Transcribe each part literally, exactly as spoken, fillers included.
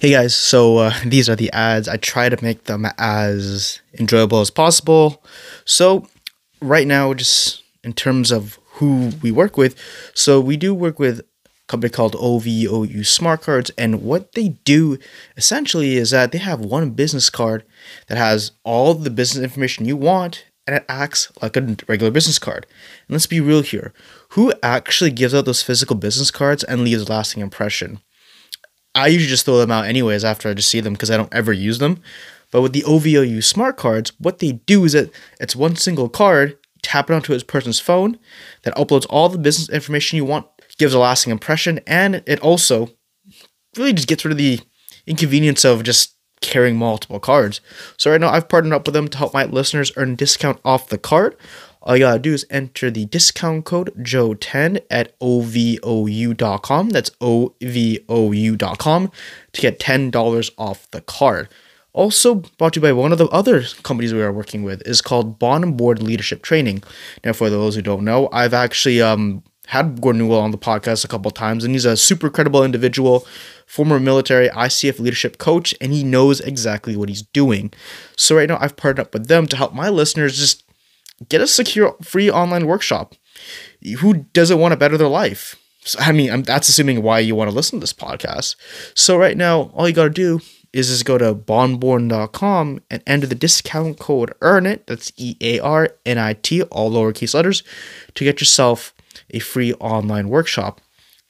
Hey guys, so uh, these are the ads. I try to make them as enjoyable as possible. So right now, just in terms of who we work with, so we do work with a company called O V U Smart Cards, and what they do essentially is that they have one business card that has all the business information you want, and it acts like a regular business card. And let's be real here, who actually gives out those physical business cards and leaves a lasting impression? I usually just throw them out anyways after I just see them because I don't ever use them. But with the O V U Smart Cards, what they do is that it's one single card, tap it onto a person's phone, that uploads all the business information you want, gives a lasting impression, and it also really just gets rid of the inconvenience of just carrying multiple cards. So right now I've partnered up with them to help my listeners earn discount off the card. All you gotta do is enter the discount code Joe ten at O V O U dot com. That's O V O U dot com to get ten dollars off the card. Also brought to you by one of the other companies we are working with is called Bottom Board Leadership Training. Now, for those who don't know, I've actually um, had Gordon Newell on the podcast a couple of times, and he's a super credible individual, former military I C F leadership coach, and he knows exactly what he's doing. So right now I've partnered up with them to help my listeners just get a secure, free online workshop. Who doesn't want to better their life? So, I mean, I'm, that's assuming why you want to listen to this podcast. So right now, all you got to do is just go to bonborn dot com and enter the discount code EARNIT, that's E A R N I T, all lowercase letters, to get yourself a free online workshop.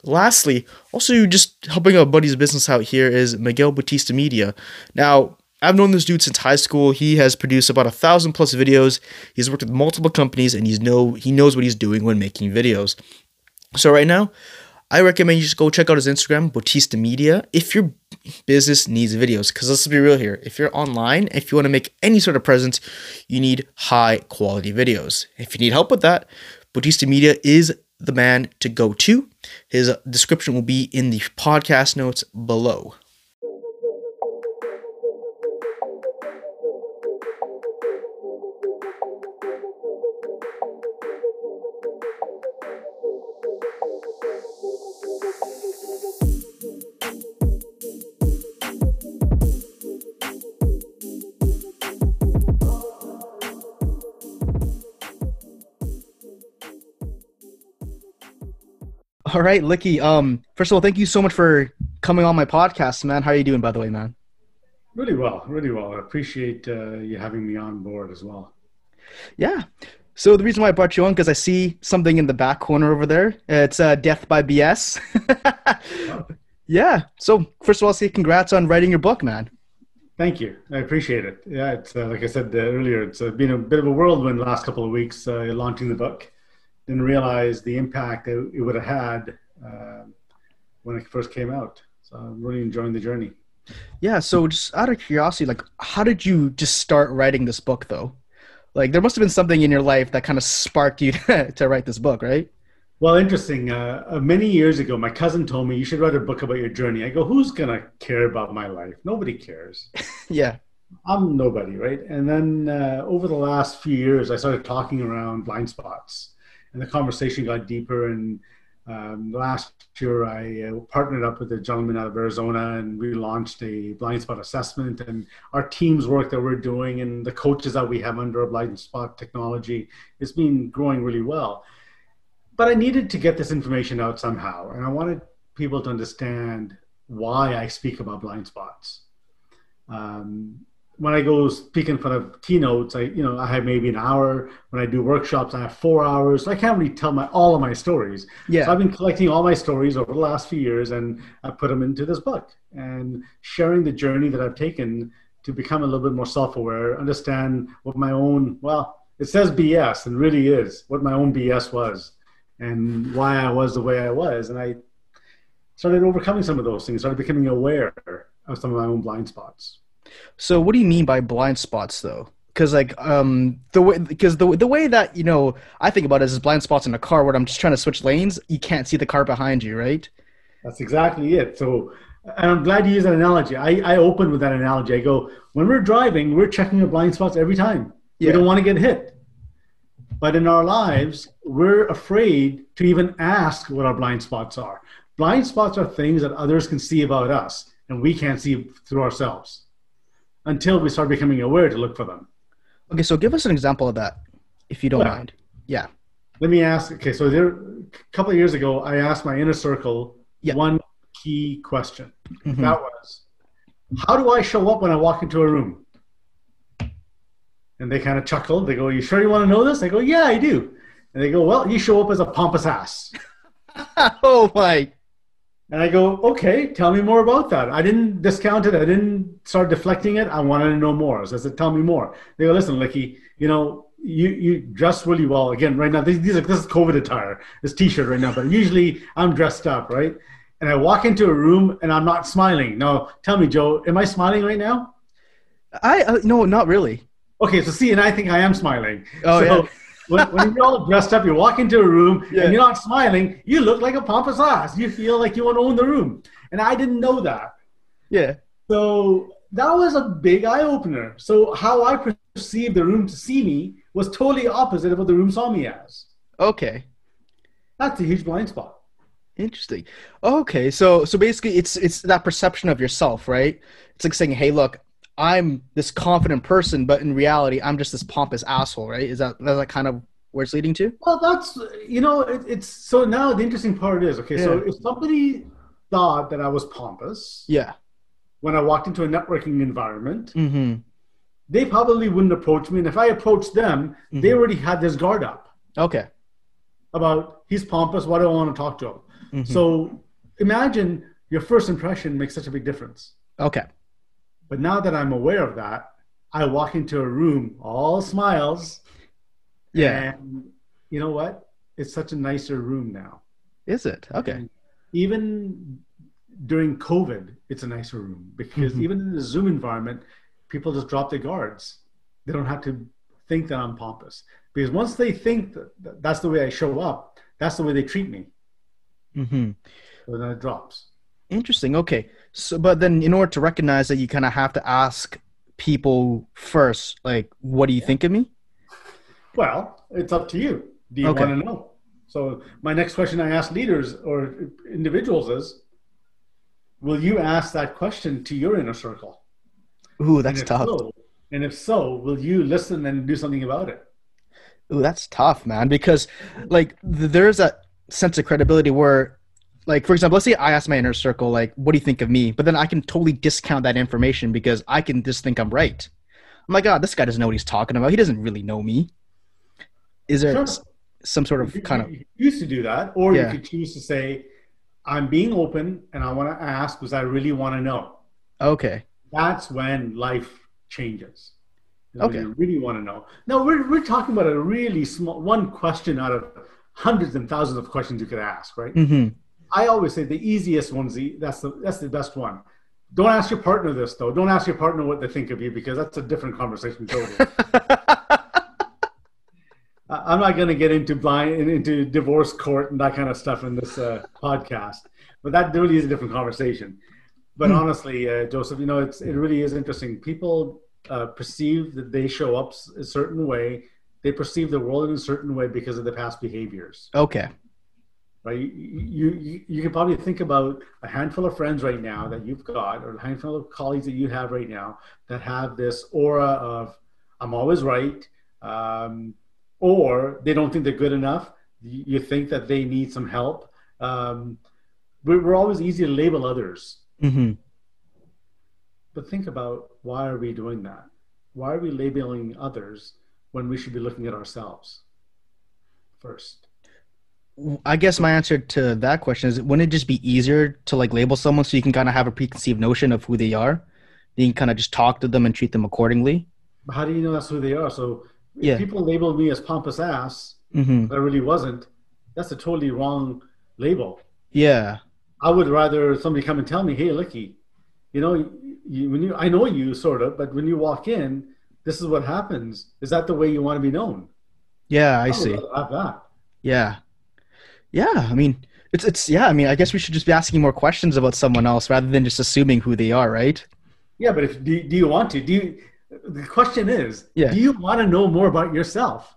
Lastly, also just helping a buddy's business out here is Miguel Bautista Media. Now, I've known this dude since high school. He has produced about a thousand plus videos. He's worked with multiple companies, and he's know he knows what he's doing when making videos. So right now, I recommend you just go check out his Instagram, Bautista Media, if your business needs videos. Because let's be real here, if you're online, if you want to make any sort of presence, you need high quality videos. If you need help with that, Bautista Media is the man to go to. His description will be in the podcast notes below. All right, Licky. Um, first of all, thank you so much for coming on my podcast, man. How are you doing, by the way, man? Really well, really well. I appreciate uh, you having me on board as well. Yeah. So the reason why I brought you on, because I see something in the back corner over there. It's uh, Death by B S. Oh. Yeah. So first of all, say congrats on writing your book, man. Thank you. I appreciate it. Yeah, it's uh, like I said uh, earlier, it's uh, been a bit of a whirlwind the last couple of weeks uh, launching the book. Didn't realize the impact that it would have had uh, when it first came out. So I'm really enjoying the journey. Yeah. So just out of curiosity, like, how did you just start writing this book though? Like, there must've been something in your life that kind of sparked you to write this book, right? Well, interesting. Uh, many years ago, my cousin told me, you should write a book about your journey. I go, who's going to care about my life? Nobody cares. Yeah. I'm nobody. Right. And then uh, over the last few years, I started talking around blind spots. And the conversation got deeper, and um, last year I uh, partnered up with a gentleman out of Arizona, and we launched a blind spot assessment, and our team's work that we're doing and the coaches that we have under our blind spot technology, it's been growing really well. But I needed to get this information out somehow, and I wanted people to understand why I speak about blind spots. Um, When I go speak in front of keynotes, I, you know, I have maybe an hour. When I do workshops, I have four hours. So I can't really tell my, all of my stories. Yeah. So I've been collecting all my stories over the last few years, and I put them into this book and sharing the journey that I've taken to become a little bit more self-aware, understand what my own, well, it says B S and really is what my own B S was and why I was the way I was. And I started overcoming some of those things, started becoming aware of some of my own blind spots. So what do you mean by blind spots though? Because like um, the way because the the way that, you know, I think about it is blind spots in a car where I'm just trying to switch lanes. You can't see the car behind you, right? That's exactly it. So, and I'm glad you used that analogy. I, I open with that analogy. I go, when we're driving, we're checking our blind spots every time. Yeah. We don't want to get hit. But in our lives, we're afraid to even ask what our blind spots are. Blind spots are things that others can see about us. and we can't see through ourselves until we start becoming aware to look for them. Okay, so give us an example of that, if you don't yeah. mind. Yeah. Let me ask, okay, so there, a couple of years ago, I asked my inner circle yeah. one key question. Mm-hmm. That was, how do I show up when I walk into a room? And they kind of chuckled. They go, you sure you want to know this? I go, yeah, I do. And they go, well, you show up as a pompous ass. Oh, my. And I go, okay, tell me more about that. I didn't discount it. I didn't start deflecting it. I wanted to know more. So I said, tell me more. They go, listen, Licky, you know, you, you dress really well. Again, right now, these, these are, this is COVID attire, this T-shirt right now. But usually I'm dressed up, right? And I walk into a room and I'm not smiling. Now, tell me, Joe, am I smiling right now? I uh, no, not really. Okay, so see, and I think I am smiling. Oh, so yeah. when, when you're all dressed up, you walk into a room yeah. and you're not smiling, you look like a pompous ass. You feel like you want to own the room. And I didn't know that. Yeah. So that was a big eye-opener. So how I perceived the room to see me was totally opposite of what the room saw me as. Okay. That's a huge blind spot. Interesting. Okay, so so basically it's it's that perception of yourself, right? It's like saying, hey, look, I'm this confident person, but in reality, I'm just this pompous asshole, right? Is that, is that kind of where it's leading to? Well, that's, you know, it, it's, so now the interesting part is, okay, yeah. so if somebody thought that I was pompous yeah. when I walked into a networking environment, mm-hmm. they probably wouldn't approach me. And if I approached them, mm-hmm. they already had this guard up. Okay. About, he's pompous, why do I want to talk to him? Mm-hmm. So imagine your first impression makes such a big difference. Okay. But now that I'm aware of that, I walk into a room, all smiles. Yeah. And you know what? It's such a nicer room now. Is it? Okay. And even during COVID, it's a nicer room because mm-hmm. even in the Zoom environment, people just drop their guards. They don't have to think that I'm pompous because once they think that that's the way I show up, that's the way they treat me. Mm-hmm. So then it drops. Interesting. Okay. So, but then in order to recognize that, you kind of have to ask people first, like, what do you yeah. think of me? Well, it's up to you. Do you okay. want to know? So my next question I ask leaders or individuals is, will you ask that question to your inner circle? Ooh, that's and tough. So, and if so, will you listen and do something about it? Ooh, that's tough, man. Because like there's a sense of credibility where, like, for example, let's say I ask my inner circle, like, what do you think of me? But then I can totally discount that information because I can just think I'm right. I'm like, oh, this guy doesn't know what he's talking about. He doesn't really know me. Is there sure. some sort of you, kind of... You used to do that, or yeah. you could choose to say, I'm being open and I want to ask because I really want to know. Okay. That's when life changes. Okay. You really want to know. Now, we're, we're talking about a really small, one question out of hundreds and thousands of questions you could ask, right? Mm-hmm. I always say the easiest one's the, that's the that's the best one. Don't ask your partner this though. Don't ask your partner what they think of you because that's a different conversation totally. I'm not going to get into blind into divorce court and that kind of stuff in this uh, podcast, but that really is a different conversation. But hmm. honestly, uh, Joseph, you know, it's it really is interesting. People uh, perceive that they show up a certain way. They perceive the world in a certain way because of the past behaviors. Okay. Right? You, you, you can probably think about a handful of friends right now that you've got or a handful of colleagues that you have right now that have this aura of, I'm always right, um, or they don't think they're good enough. You think that they need some help. Um, we're always easy to label others. Mm-hmm. But think about, why are we doing that? Why are we labeling others when we should be looking at ourselves first? I guess my answer to that question is, wouldn't it just be easier to like label someone so you can kind of have a preconceived notion of who they are? Then you can kind of just talk to them and treat them accordingly. But how do you know that's who they are? So if yeah. people label me as pompous ass, mm-hmm. but I really wasn't, that's a totally wrong label. Yeah. I would rather somebody come and tell me, hey, Licky, you know, you, when you, I know you sort of, but when you walk in, this is what happens. Is that the way you want to be known? Yeah, I, I see. Have that. Yeah. Yeah, I mean, it's, it's, yeah, I mean, I guess we should just be asking more questions about someone else rather than just assuming who they are, right? Yeah, but if, do, do you want to? Do you, the question is, yeah. do you want to know more about yourself?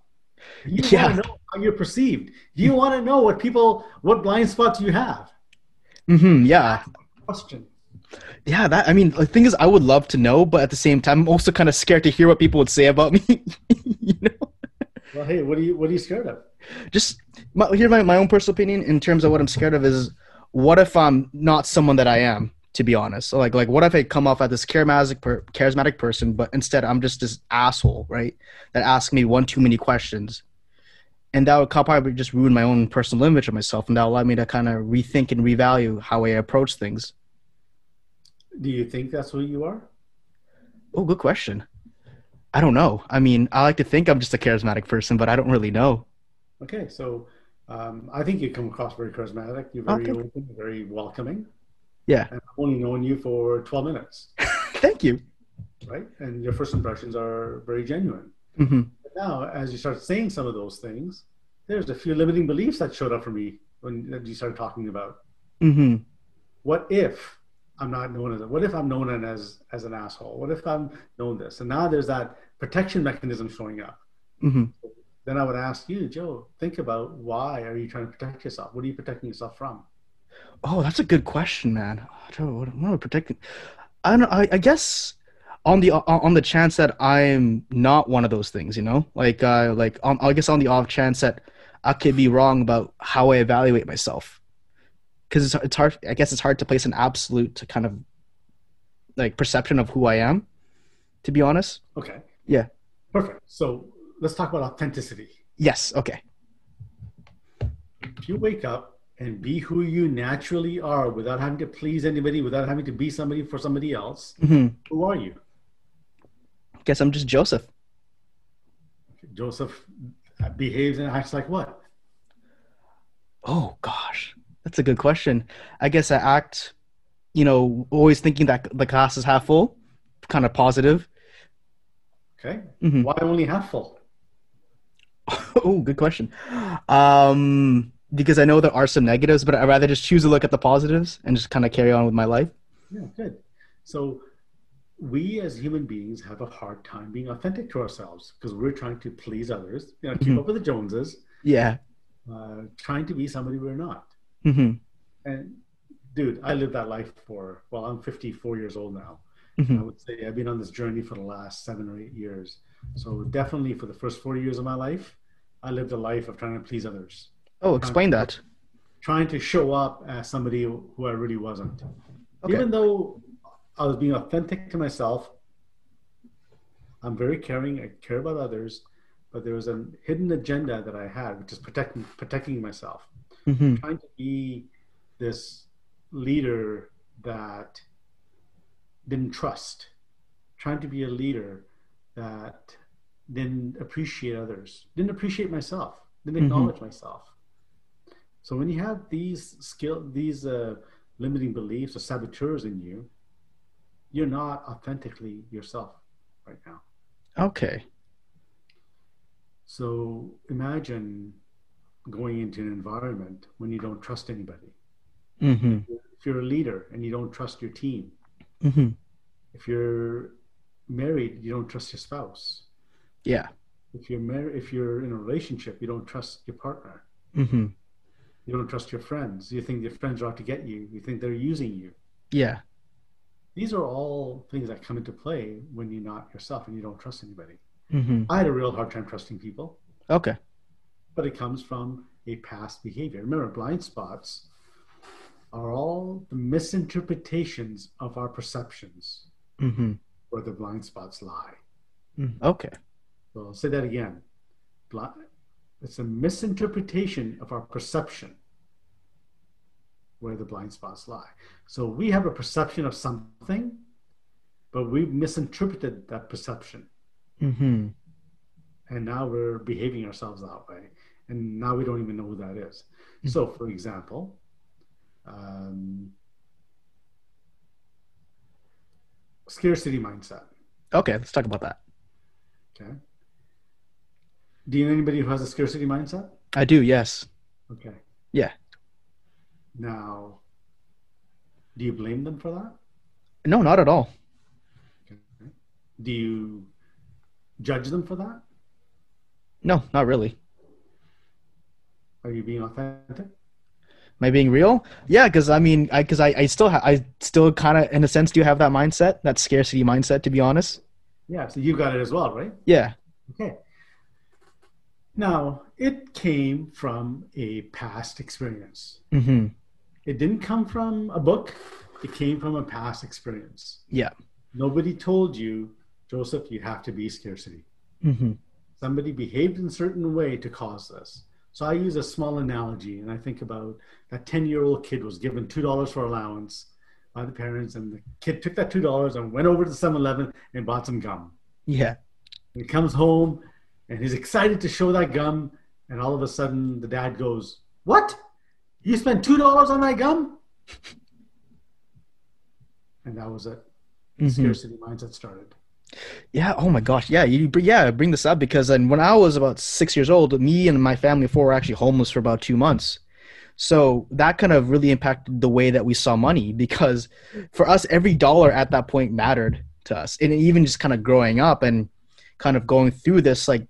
Do you yeah. want to know how you're perceived? Do you want to know what people, what blind spots you have? Mm-hmm, yeah. Question. Yeah, that, I mean, the thing is, I would love to know, but at the same time, I'm also kind of scared to hear what people would say about me. You know? Well, hey, what are you, what are you scared of? Just my, here's my, my own personal opinion in terms of what I'm scared of is, what if I'm not someone that I am, to be honest? So like, like what if I come off as this charismatic, per, charismatic person, but instead I'm just this asshole, right? That asks me one too many questions. And that would probably just ruin my own personal image of myself, and that allowed me to kind of rethink and revalue how I approach things. Do you think that's who you are? Oh, good question. I don't know. I mean, I like to think I'm just a charismatic person, but I don't really know. Okay, so um, I think you come across very charismatic. You're very okay. open, very welcoming. Yeah. And I've only known you for twelve minutes. Thank you. Right? And your first impressions are very genuine. Mm-hmm. Now, as you start saying some of those things, there's a few limiting beliefs that showed up for me when that you started talking about. Mm-hmm. What if I'm not known as, what if I'm known as, as an asshole? What if I'm known this? And now there's that protection mechanism showing up. Mm-hmm. Then I would ask you, Joe, think about, why are you trying to protect yourself? What are you protecting yourself from? Oh, that's a good question, man. Oh, Joe, what am I protecting? I don't, I, I guess... on the on the chance that I'm not one of those things, you know, like uh, like um, I guess on the off chance that I could be wrong about how I evaluate myself, because it's it's hard. I guess it's hard to place an absolute kind of like perception of who I am, to be honest. Okay. Yeah. Perfect. So let's talk about authenticity. Yes. Okay. If you wake up and be who you naturally are, without having to please anybody, without having to be somebody for somebody else, mm-hmm. who are you? Guess I'm just Joseph. Joseph behaves and acts like what? Oh gosh, that's a good question. I guess I act, you know, always thinking that the glass is half full, kind of positive. Okay. Mm-hmm. Why only half full? Oh, good question. Um, because I know there are some negatives, but I'd rather just choose to look at the positives and just kind of carry on with my life. Yeah, good. So we as human beings have a hard time being authentic to ourselves because we're trying to please others, you know, keep mm-hmm. up with the Joneses. Yeah. Uh, trying to be somebody we're not. Mm-hmm. And dude, I lived that life for, well, I'm fifty-four years old now. Mm-hmm. I would say I've been on this journey for the last seven or eight years. So definitely for the first forty years of my life, I lived a life of trying to please others. Oh, explain trying to, that. Trying to show up as somebody who I really wasn't. Okay. Even though I was being authentic to myself. I'm very caring. I care about others, but there was a hidden agenda that I had, which is protecting protecting myself. Mm-hmm. Trying to be this leader that didn't trust. Trying to be a leader that didn't appreciate others. Didn't appreciate myself. Didn't acknowledge mm-hmm. myself. So when you have these skill, these uh, limiting beliefs or saboteurs in you, you're not authentically yourself right now. Okay. So imagine going into an environment when you don't trust anybody. Mm-hmm. If, you're, if you're a leader and you don't trust your team. Mm-hmm. If you're married, you don't trust your spouse. Yeah. If you're married, if you're in a relationship, you don't trust your partner. Mm-hmm. You don't trust your friends. You think your friends are out to get you. You think they're using you. Yeah. These are all things that come into play when you're not yourself and you don't trust anybody. Mm-hmm. I had a real hard time trusting people. Okay. But it comes from a past behavior. Remember, blind spots are all the misinterpretations of our perceptions mm-hmm. where the blind spots lie. Mm-hmm. Okay. So I'll say that again. It's a misinterpretation of our perception where the blind spots lie. So we have a perception of something, but we've misinterpreted that perception. Mm-hmm. And now we're behaving ourselves that way. And now we don't even know who that is. Mm-hmm. So for example, um, scarcity mindset. Okay, let's talk about that. Okay. Do you know anybody who has a scarcity mindset? I do, yes. Okay. Yeah. Now, do you blame them for that? No, not at all. Okay. Do you judge them for that? No, not really. Are you being authentic? Am I being real? Yeah, because I mean, I because I, I still ha- I still kind of in a sense do have that mindset, that scarcity mindset, to be honest. Yeah, so you got it as well, right? Yeah. Okay. Now, it came from a past experience. Mm-hmm. It didn't come from a book. It came from a past experience. Yeah. Nobody told you, Joseph, you have to be scarcity. Mm-hmm. Somebody behaved in a certain way to cause this. So I use a small analogy, and I think about that ten-year-old kid was given two dollars for allowance by the parents, and the kid took that two dollars and went over to seven eleven and bought some gum. Yeah. And he comes home, and he's excited to show that gum, and all of a sudden the dad goes, "What? You spent two dollars on that gum?" And that was it. Mm-hmm. Scarcity mindset started. Yeah. Oh my gosh. Yeah. You yeah. Bring this up because and when I was about six years old, me and my family of four were actually homeless for about two months. So that kind of really impacted the way that we saw money, because for us, every dollar at that point mattered to us. And even just kind of growing up and kind of going through this, like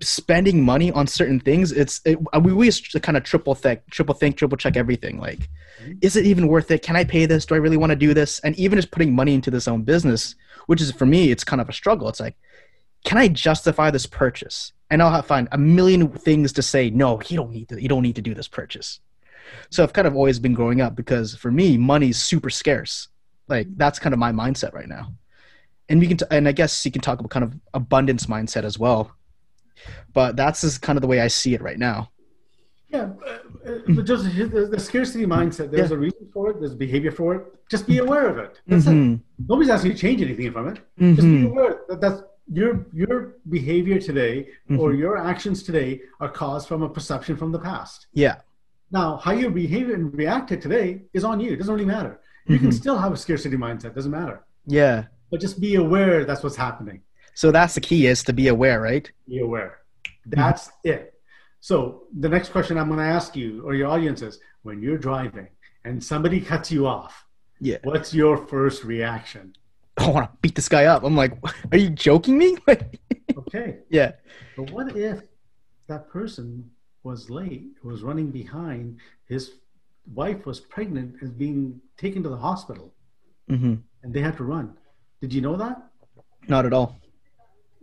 spending money on certain things, it's it, we always kind of triple think, triple think, triple check everything. Like, is it even worth it? Can I pay this? Do I really want to do this? And even just putting money into this own business, which is for me, it's kind of a struggle. It's like, can I justify this purchase? And I'll have, find a million things to say, no, you don't need to, you don't need to do this purchase. So I've kind of always been growing up because for me, money's super scarce. Like that's kind of my mindset right now. And we can, t- and I guess you can talk about kind of abundance mindset as well, but that's just kind of the way I see it right now. Yeah. But just the scarcity mindset, there's yeah. a reason for it. There's behavior for it. Just be aware of it. That's mm-hmm. it. Nobody's asking you to change anything from it. Mm-hmm. Just be aware that that's your, your behavior today mm-hmm. or your actions today are caused from a perception from the past. Yeah. Now, how you behave and reacted today is on you. It doesn't really matter. You mm-hmm. can still have a scarcity mindset. It doesn't matter. Yeah. But just be aware that's what's happening. So that's the key, is to be aware, right? Be aware. That's mm-hmm. it. So the next question I'm going to ask you or your audience is, when you're driving and somebody cuts you off, yeah. what's your first reaction? I want to beat this guy up. I'm like, are you joking me? Okay. Yeah. But what if that person was late, was running behind, his wife was pregnant and being taken to the hospital mm-hmm. and they had to run? Did you know that? Not at all.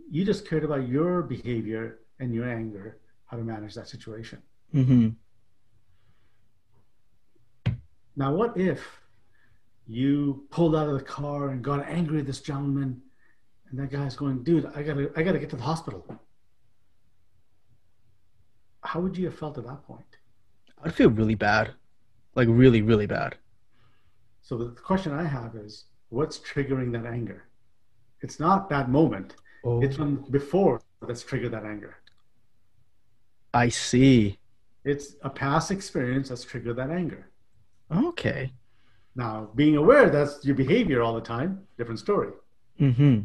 You just cared about your behavior and your anger, how to manage that situation. Mm-hmm. Now, what if you pulled out of the car and got angry at this gentleman, and that guy's going, "Dude, I gotta, I gotta get to the hospital." How would you have felt at that point? I'd feel really bad, like really, really bad. So the question I have is, what's triggering that anger? It's not that moment. Oh. It's from before that's triggered that anger. I see. It's a past experience that's triggered that anger. Okay. Now, being aware that's your behavior all the time, different story. Mm-hmm.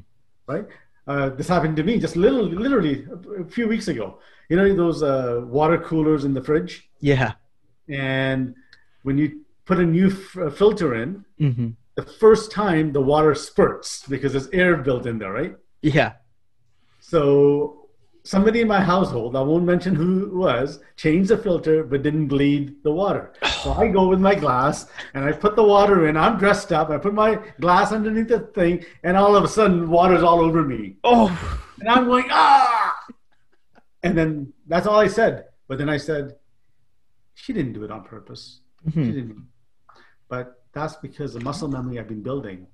Right? Uh, this happened to me just literally, literally a few weeks ago. You know those uh, water coolers in the fridge? Yeah. And when you put a new f- filter in, mm-hmm. the first time the water spurts because there's air built in there, right? Yeah. So somebody in my household, I won't mention who it was, changed the filter but didn't bleed the water. So I go with my glass and I put the water in. I'm dressed up. I put my glass underneath the thing and all of a sudden water's all over me. Oh. And I'm going, ah. And then that's all I said. But then I said, she didn't do it on purpose. Mm-hmm. She didn't. But that's because the muscle memory I've been building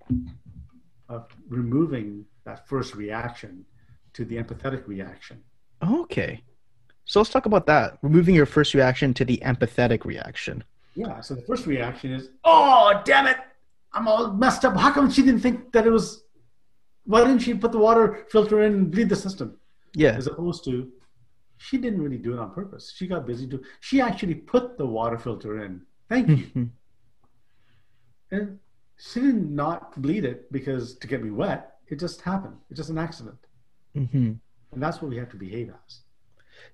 of removing that first reaction to the empathetic reaction. Okay. So let's talk about that. Removing your first reaction to the empathetic reaction. Yeah. So the first reaction is, oh, damn it. I'm all messed up. How come she didn't think that it was, why didn't she put the water filter in and bleed the system? Yeah. As opposed to, she didn't really do it on purpose. She got busy too. She actually put the water filter in. Thank you. And she did not bleed it because to get me wet, it just happened. It's just an accident. Mm-hmm. And that's what we have to behave as.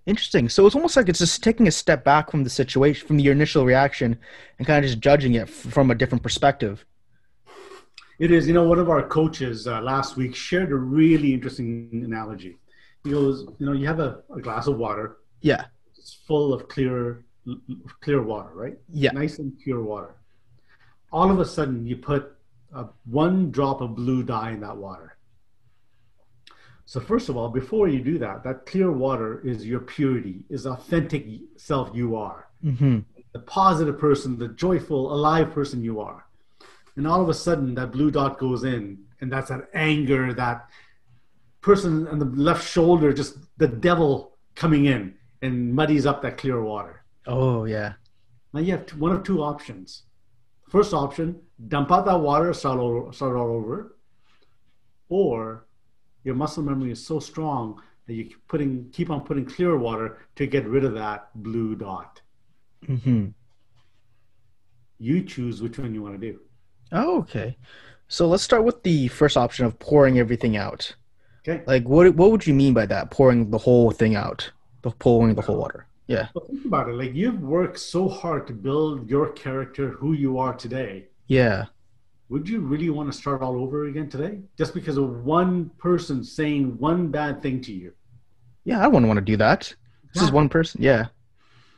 Interesting. So it's almost like it's just taking a step back from the situation, from your initial reaction, and kind of just judging it f- from a different perspective. It is. You know, one of our coaches uh, last week shared a really interesting analogy. He goes, you know, you have a, a glass of water. Yeah. It's full of clear clear water, right? Yeah. Nice and pure water. All of a sudden, you put a, one drop of blue dye in that water. So first of all, before you do that, that clear water is your purity, is authentic self you are. Mm-hmm. The positive person, the joyful, alive person you are. And all of a sudden, that blue dot goes in, and that's that anger, that person on the left shoulder, just the devil coming in and muddies up that clear water. Oh, yeah. Now you have two, one of two options. First option, dump out that water, start all, start all over. Or your muscle memory is so strong that you keep, putting, keep on putting clear water to get rid of that blue dot. Mm-hmm. You choose which one you want to do. Oh, okay. So let's start with the first option of pouring everything out. Okay. Like what, what would you mean by that? Pouring the whole thing out, the pouring the whole water. Yeah. Well, think about it. Like you've worked so hard to build your character, who you are today. Yeah. Would you really want to start all over again today? Just because of one person saying one bad thing to you? Yeah, I wouldn't want to do that. Exactly. This is one person. Yeah.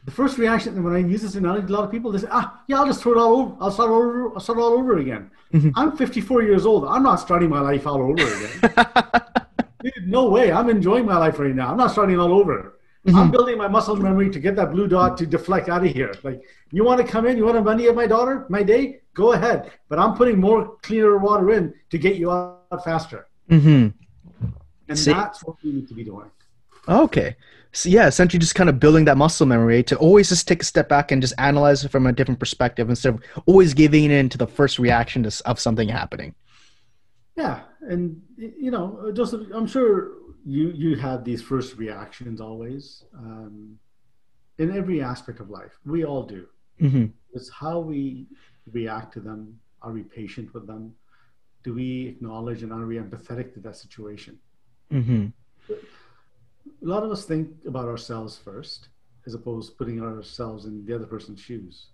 The first reaction when I use this analogy to a lot of people, they say, ah, yeah, I'll just throw it all over. I'll start all over, I'll start all over again. Mm-hmm. I'm fifty-four years old. I'm not starting my life all over again. Dude, no way. I'm enjoying my life right now. I'm not starting all over. Mm-hmm. I'm building my muscle memory to get that blue dot to deflect out of here. Like, you want to come in? You want to money at my daughter, my day? Go ahead. But I'm putting more clear water in to get you out faster. Mm-hmm. And See? That's what we need to be doing. Okay. So yeah, essentially just kind of building that muscle memory to always just take a step back and just analyze it from a different perspective instead of always giving in to the first reaction to, of something happening. Yeah. And, you know, Joseph, I'm sure you, you have these first reactions always um, in every aspect of life. We all do. Mm-hmm. It's how we react to them. Are we patient with them? Do we acknowledge and are we empathetic to that situation? Mm-hmm. A lot of us think about ourselves first, as opposed to putting ourselves in the other person's shoes.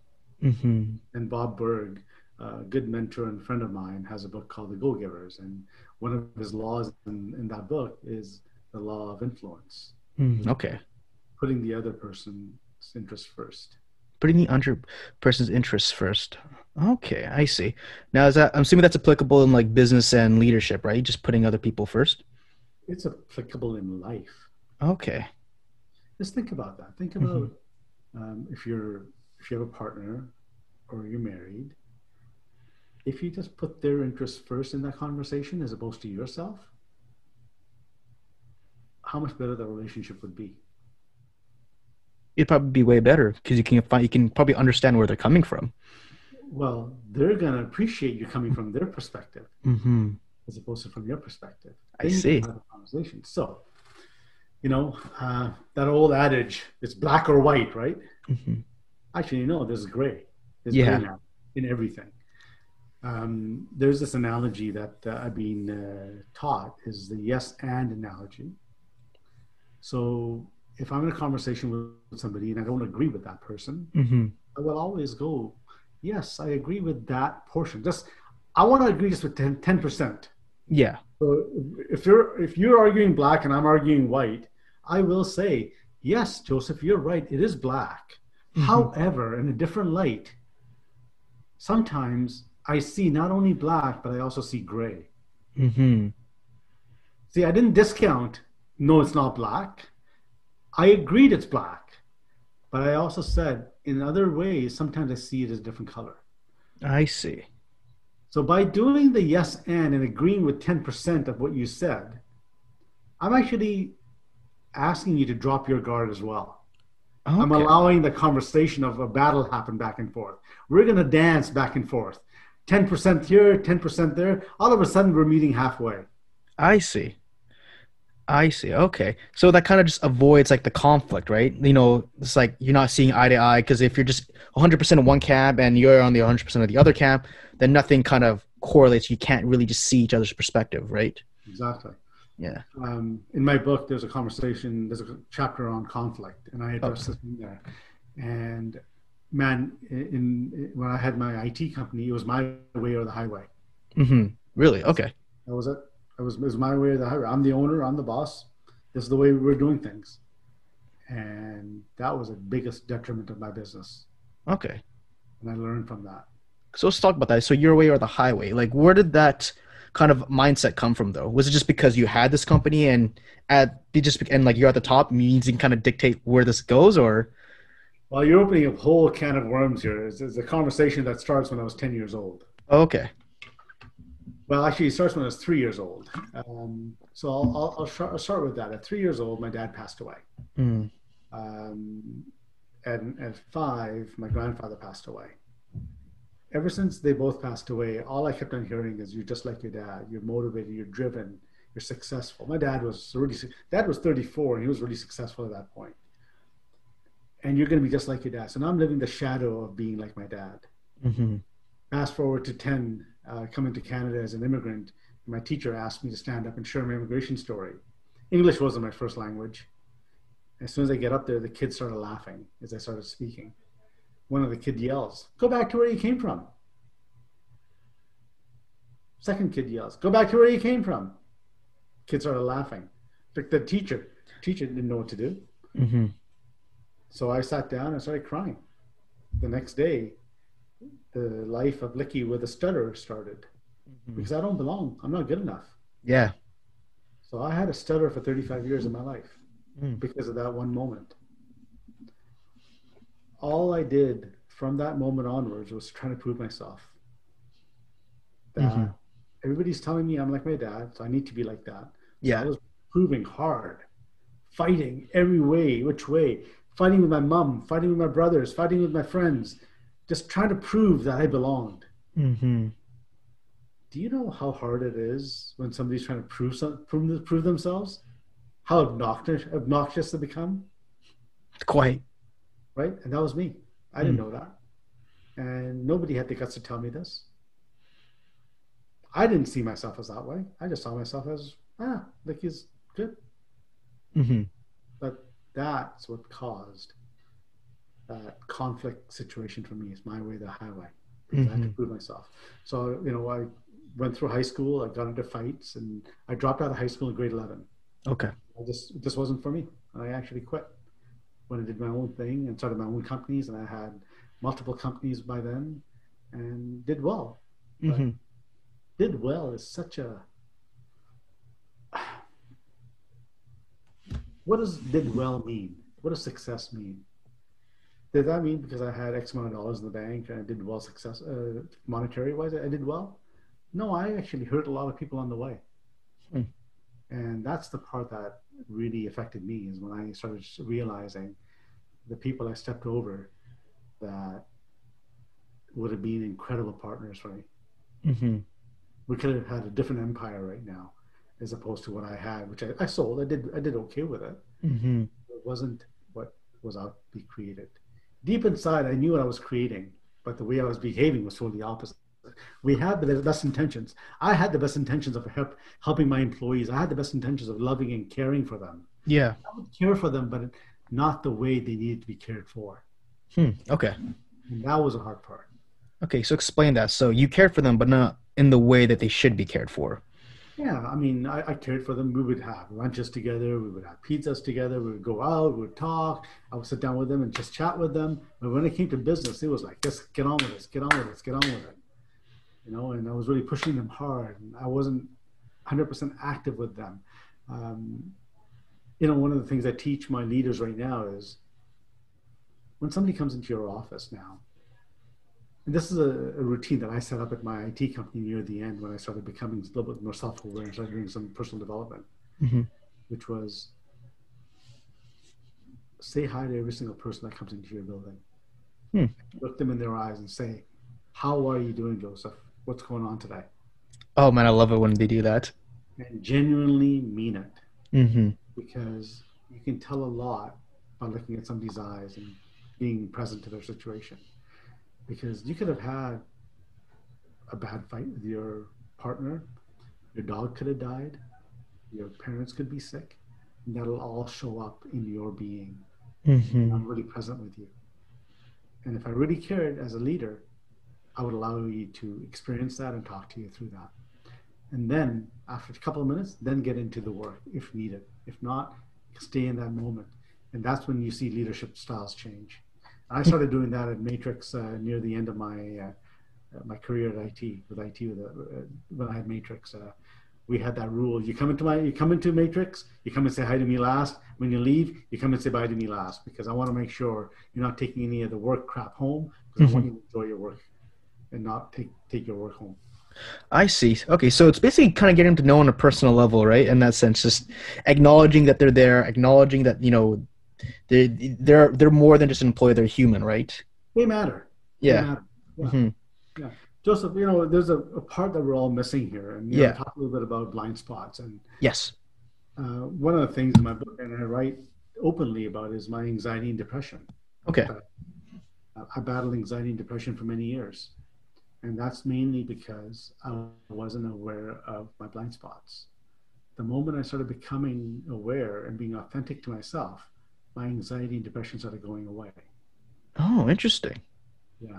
Mm-hmm. And Bob Burg, a good mentor and friend of mine, has a book called The Go-Givers. And one of his laws in, in that book is the law of influence. Mm, okay. Putting the other person's interest first. Putting the other person's interests first. Okay, I see. Now, is that, I'm assuming that's applicable in like business and leadership, right? Just putting other people first? It's applicable in life. Okay. Just think about that. Think about mm-hmm. um, if you're if you have a partner or you're married, if you just put their interests first in that conversation as opposed to yourself, how much better the relationship would be? It'd probably be way better because you can find, you can probably understand where they're coming from. Well, they're gonna appreciate you coming from their perspective mm-hmm. as opposed to from your perspective. They I see. Have a conversation. So. You know, uh, that old adage, it's black or white, right? Mm-hmm. Actually, no, there's gray. There's yeah. gray now in everything. Um, there's this analogy that uh, I've been uh, taught is the yes and analogy. So if I'm in a conversation with somebody and I don't agree with that person, mm-hmm. I will always go, yes, I agree with that portion. Just, I want to agree just with ten, ten percent. Yeah. So if you're if you're arguing black and I'm arguing white, I will say, yes, Joseph, you're right. It is black. Mm-hmm. However, in a different light, sometimes I see not only black, but I also see gray. Mm-hmm. See, I didn't discount, no, it's not black. I agreed it's black. But I also said, in other ways, sometimes I see it as a different color. I see. So by doing the yes and and agreeing with ten percent of what you said, I'm actually asking you to drop your guard as well. Okay. I'm allowing the conversation of a battle happen back and forth. We're going to dance back and forth. ten percent here, ten percent there. All of a sudden, we're meeting halfway. I see. I see. Okay. So that kind of just avoids like the conflict, right? You know, it's like you're not seeing eye to eye because if you're just one hundred percent of one camp and you're on the one hundred percent of the other camp, then nothing kind of correlates. You can't really just see each other's perspective, right? Exactly. Yeah. Um, in my book, there's a conversation, there's a chapter on conflict and I addressed okay. this in there. And man, in, in when I had my I T company, it was my way or the highway. Mm-hmm. Really? Okay. That was it. It was, it was my way or the highway. I'm the owner. I'm the boss. This is the way we were doing things. And that was the biggest detriment of my business. Okay. And I learned from that. So let's talk about that. So your way or the highway, like where did that kind of mindset come from though? Was it just because you had this company and at just and like you're at the top and you can kind of dictate where this goes, or? Well, you're opening a whole can of worms here. It's, it's a conversation that starts when I was ten years old. Oh, okay. Well, actually it starts when I was three years old. Um, so I'll, I'll, I'll, start, I'll start with that. At three years old, my dad passed away. Mm. Um, and at five, my grandfather passed away. Ever since they both passed away, all I kept on hearing is, you're just like your dad. You're motivated. You're driven. You're successful. My dad was really, dad was thirty-four, and he was really successful at that point. And you're going to be just like your dad. So now I'm living the shadow of being like my dad. Mm-hmm. Fast forward to ten, uh, coming to Canada as an immigrant. My teacher asked me to stand up and share my immigration story. English wasn't my first language. As soon as I get up there, the kids started laughing as I started speaking. One of the kids yells, go back to where you came from. Second kid yells, go back to where you came from. Kids started laughing. Like the teacher, teacher didn't know what to do. Mm-hmm. So I sat down and started crying. The next day, the life of Licky with a stutter started. Mm-hmm. Because I don't belong. I'm not good enough. Yeah. So I had a stutter for thirty-five years of my life mm. because of that one moment. All I did from that moment onwards was trying to prove myself. That mm-hmm. everybody's telling me I'm like my dad, so I need to be like that. Yeah. So I was proving hard, fighting every way, which way, fighting with my mom, fighting with my brothers, fighting with my friends, just trying to prove that I belonged. Mm-hmm. Do you know how hard it is when somebody's trying to prove some, prove, prove themselves? How obnoxious, obnoxious they become? Quite. Right? And that was me. I didn't mm. know that. And nobody had the guts to tell me this. I didn't see myself as that way. I just saw myself as, ah, Licky's good. Mm-hmm. But that's what caused that conflict situation for me. It's my way, the highway. Because mm-hmm. I had to prove myself. So, you know, I went through high school. I got into fights. And I dropped out of high school in grade eleven. Okay. I just, it just wasn't for me. And I actually quit. When I did my own thing and started my own companies, and I had multiple companies by then and did well. Mm-hmm. Did well is such a, what does did well mean? What does success mean? Did that mean because I had X amount of dollars in the bank and I did well success, uh, monetary wise, I did well? No, I actually hurt a lot of people on the way. Mm. And that's the part that really affected me, is when I started realizing the people I stepped over that would have been incredible partners for me. Mm-hmm. We could have had a different empire right now, as opposed to what I had, which I, I sold. I did. I did okay with it. Mm-hmm. It wasn't what was out to be created. Deep inside, I knew what I was creating, but the way I was behaving was totally opposite. We had the best intentions. I had the best intentions of help, helping my employees. I had the best intentions of loving and caring for them. Yeah. I would care for them, but not the way they needed to be cared for. Hmm. Okay. And that was a hard part. Okay. So explain that. So you cared for them, but not in the way that they should be cared for. Yeah. I mean, I, I cared for them. We would have lunches together. We would have pizzas together. We would go out. We would talk. I would sit down with them and just chat with them. But when it came to business, it was like, just get on with this, get on with this, get on with it. You know, and I was really pushing them hard. And I wasn't one hundred percent active with them. Um, you know, one of the things I teach my leaders right now is when somebody comes into your office now, and this is a, a routine that I set up at my I T company near the end when I started becoming a little bit more self-aware and started doing some personal development, mm-hmm. which was say hi to every single person that comes into your building. Hmm. Look them in their eyes and say, how are you doing, Joseph? What's going on today? Oh man, I love it when they do that. And genuinely mean it. Mm-hmm. Because you can tell a lot by looking at somebody's eyes and being present to their situation. Because you could have had a bad fight with your partner. Your dog could have died. Your parents could be sick. And that'll all show up in your being. Mm-hmm. I'm really present with you. And if I really cared as a leader, I would allow you to experience that and talk to you through that. And then after a couple of minutes, then get into the work if needed. If not, stay in that moment. And that's when you see leadership styles change. I started doing that at Matrix uh, near the end of my uh, my career at I T. With I T, with uh, when I had Matrix, uh, we had that rule: you come into my, you come into Matrix, you come and say hi to me last. When you leave, you come and say bye to me last, because I want to make sure you're not taking any of the work crap home. Because mm-hmm. I want you to enjoy your work and not take take your work home. I see. Okay, so it's basically kind of getting to know on a personal level, right? In that sense, just acknowledging that they're there, acknowledging that you know. They, they're they're more than just an employee, they're human, right? They matter. Yeah. They matter. Yeah. Mm-hmm. Yeah. Joseph, you know, there's a, a part that we're all missing here. And you yeah. know, talk a little bit about blind spots. And yes. Uh, one of the things in my book, and I write openly about, is my anxiety and depression. Okay. Uh, I battled anxiety and depression for many years. And that's mainly because I wasn't aware of my blind spots. The moment I started becoming aware and being authentic to myself, my anxiety and depression started going away. Oh, interesting. Yeah.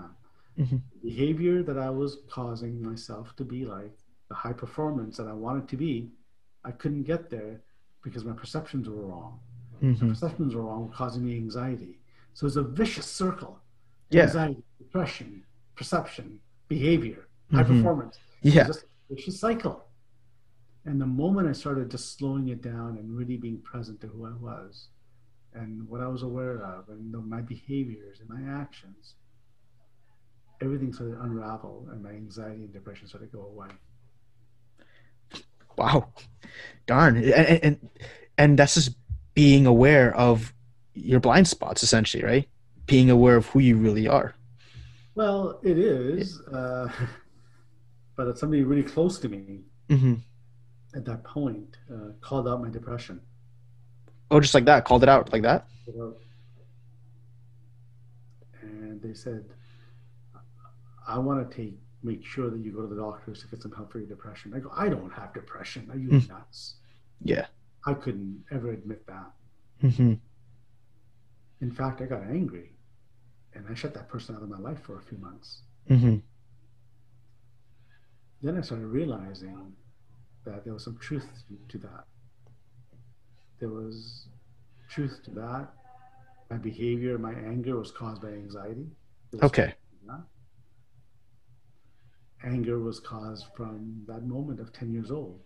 Mm-hmm. The behavior that I was causing myself to be like, the high performance that I wanted to be, I couldn't get there because my perceptions were wrong. Mm-hmm. My perceptions were wrong, causing me anxiety. So it's a vicious circle. Yeah. Anxiety, depression, perception, behavior, mm-hmm. high performance. Yeah. It was just a vicious cycle. And the moment I started just slowing it down and really being present to who I was, and what I was aware of, and my behaviors and my actions, everything started to unravel, and my anxiety and depression started to go away. Wow, darn! And and, and that's just being aware of your blind spots, essentially, right? Being aware of who you really are. Well, it is, yeah. uh, but it's somebody really close to me mm-hmm. at that point uh, called out my depression. Oh, just like that, called it out like that? And they said, I want to take, make sure that you go to the doctors to get some help for your depression. I go, I don't have depression. Are you mm. nuts? Yeah. I couldn't ever admit that. Mm-hmm. In fact, I got angry and I shut that person out of my life for a few months. Mm-hmm. Then I started realizing that there was some truth to that. There was truth to that. My behavior, my anger was caused by anxiety. Okay. Anger was caused from that moment of ten years old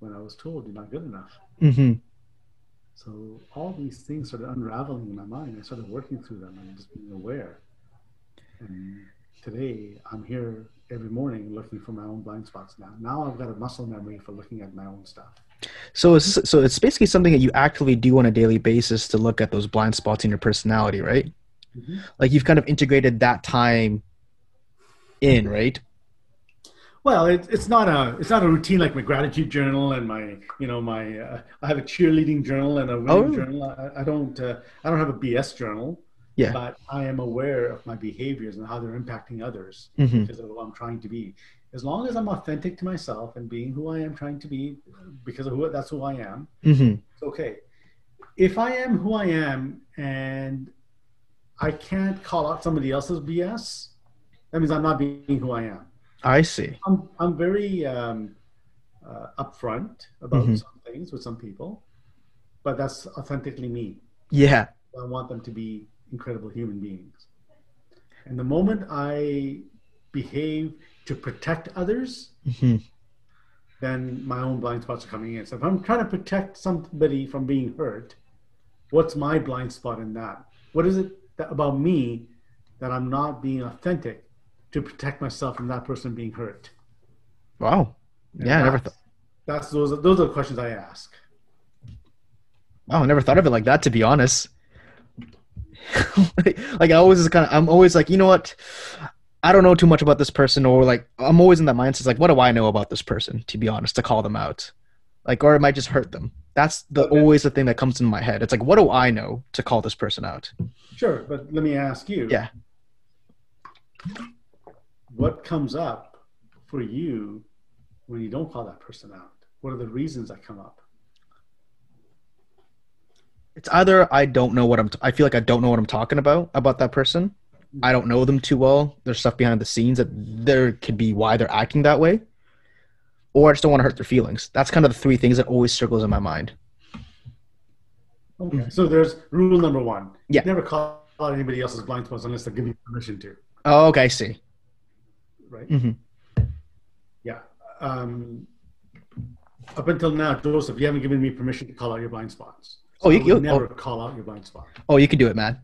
when I was told you're not good enough. Mm-hmm. So all these things started unraveling in my mind. I started working through them and just being aware. And today I'm here every morning looking for my own blind spots now. Now I've got a muscle memory for looking at my own stuff. So it's, so it's basically something that you actively do on a daily basis to look at those blind spots in your personality, right? Mm-hmm. Like you've kind of integrated that time in, right? Well, it, it's not a it's not a routine like my gratitude journal and my you know my uh, I have a cheerleading journal and a winning oh. journal. I, I don't uh, I don't have a B S journal. Yeah. But I am aware of my behaviors and how they're impacting others mm-hmm. because of what I'm trying to be. As long as I'm authentic to myself and being who I am trying to be because of who that's who I am, mm-hmm. it's okay. If I am who I am and I can't call out somebody else's B S, that means I'm not being who I am. I see. I'm, I'm very um, uh, upfront about mm-hmm. some things with some people, but that's authentically me. Yeah. I want them to be incredible human beings. And the moment I behave to protect others, mm-hmm. then my own blind spots are coming in. So if I'm trying to protect somebody from being hurt, what's my blind spot in that? What is it that, about me that I'm not being authentic to protect myself from that person being hurt? Wow. And yeah, I never thought. That's those. Are, those are the questions I ask. Wow, I never thought of it like that, to be honest. like, like I always is kind of I'm always like, you know what, I don't know too much about this person, or like I'm always in that mindset like, what do I know about this person, to be honest, to call them out, like, or it might just hurt them. That's the okay. always the thing that comes in my head. It's like, what do I know to call this person out? Sure, but let me ask you, yeah, what comes up for you when you don't call that person out? What are the reasons that come up? It's either I don't know what I'm, t- I feel like I don't know what I'm talking about, about that person. I don't know them too well. There's stuff behind the scenes that there could be why they're acting that way. Or I just don't want to hurt their feelings. That's kind of the three things that always circles in my mind. Okay, so there's rule number one. Yeah. Never call out anybody else's blind spots unless they give you permission to. Oh, okay, I see. Right? Mm-hmm. Yeah. Um, up until now, Joseph, you haven't given me permission to call out your blind spots. So oh, you can never oh. call out your blind spot. Oh, you can do it, man.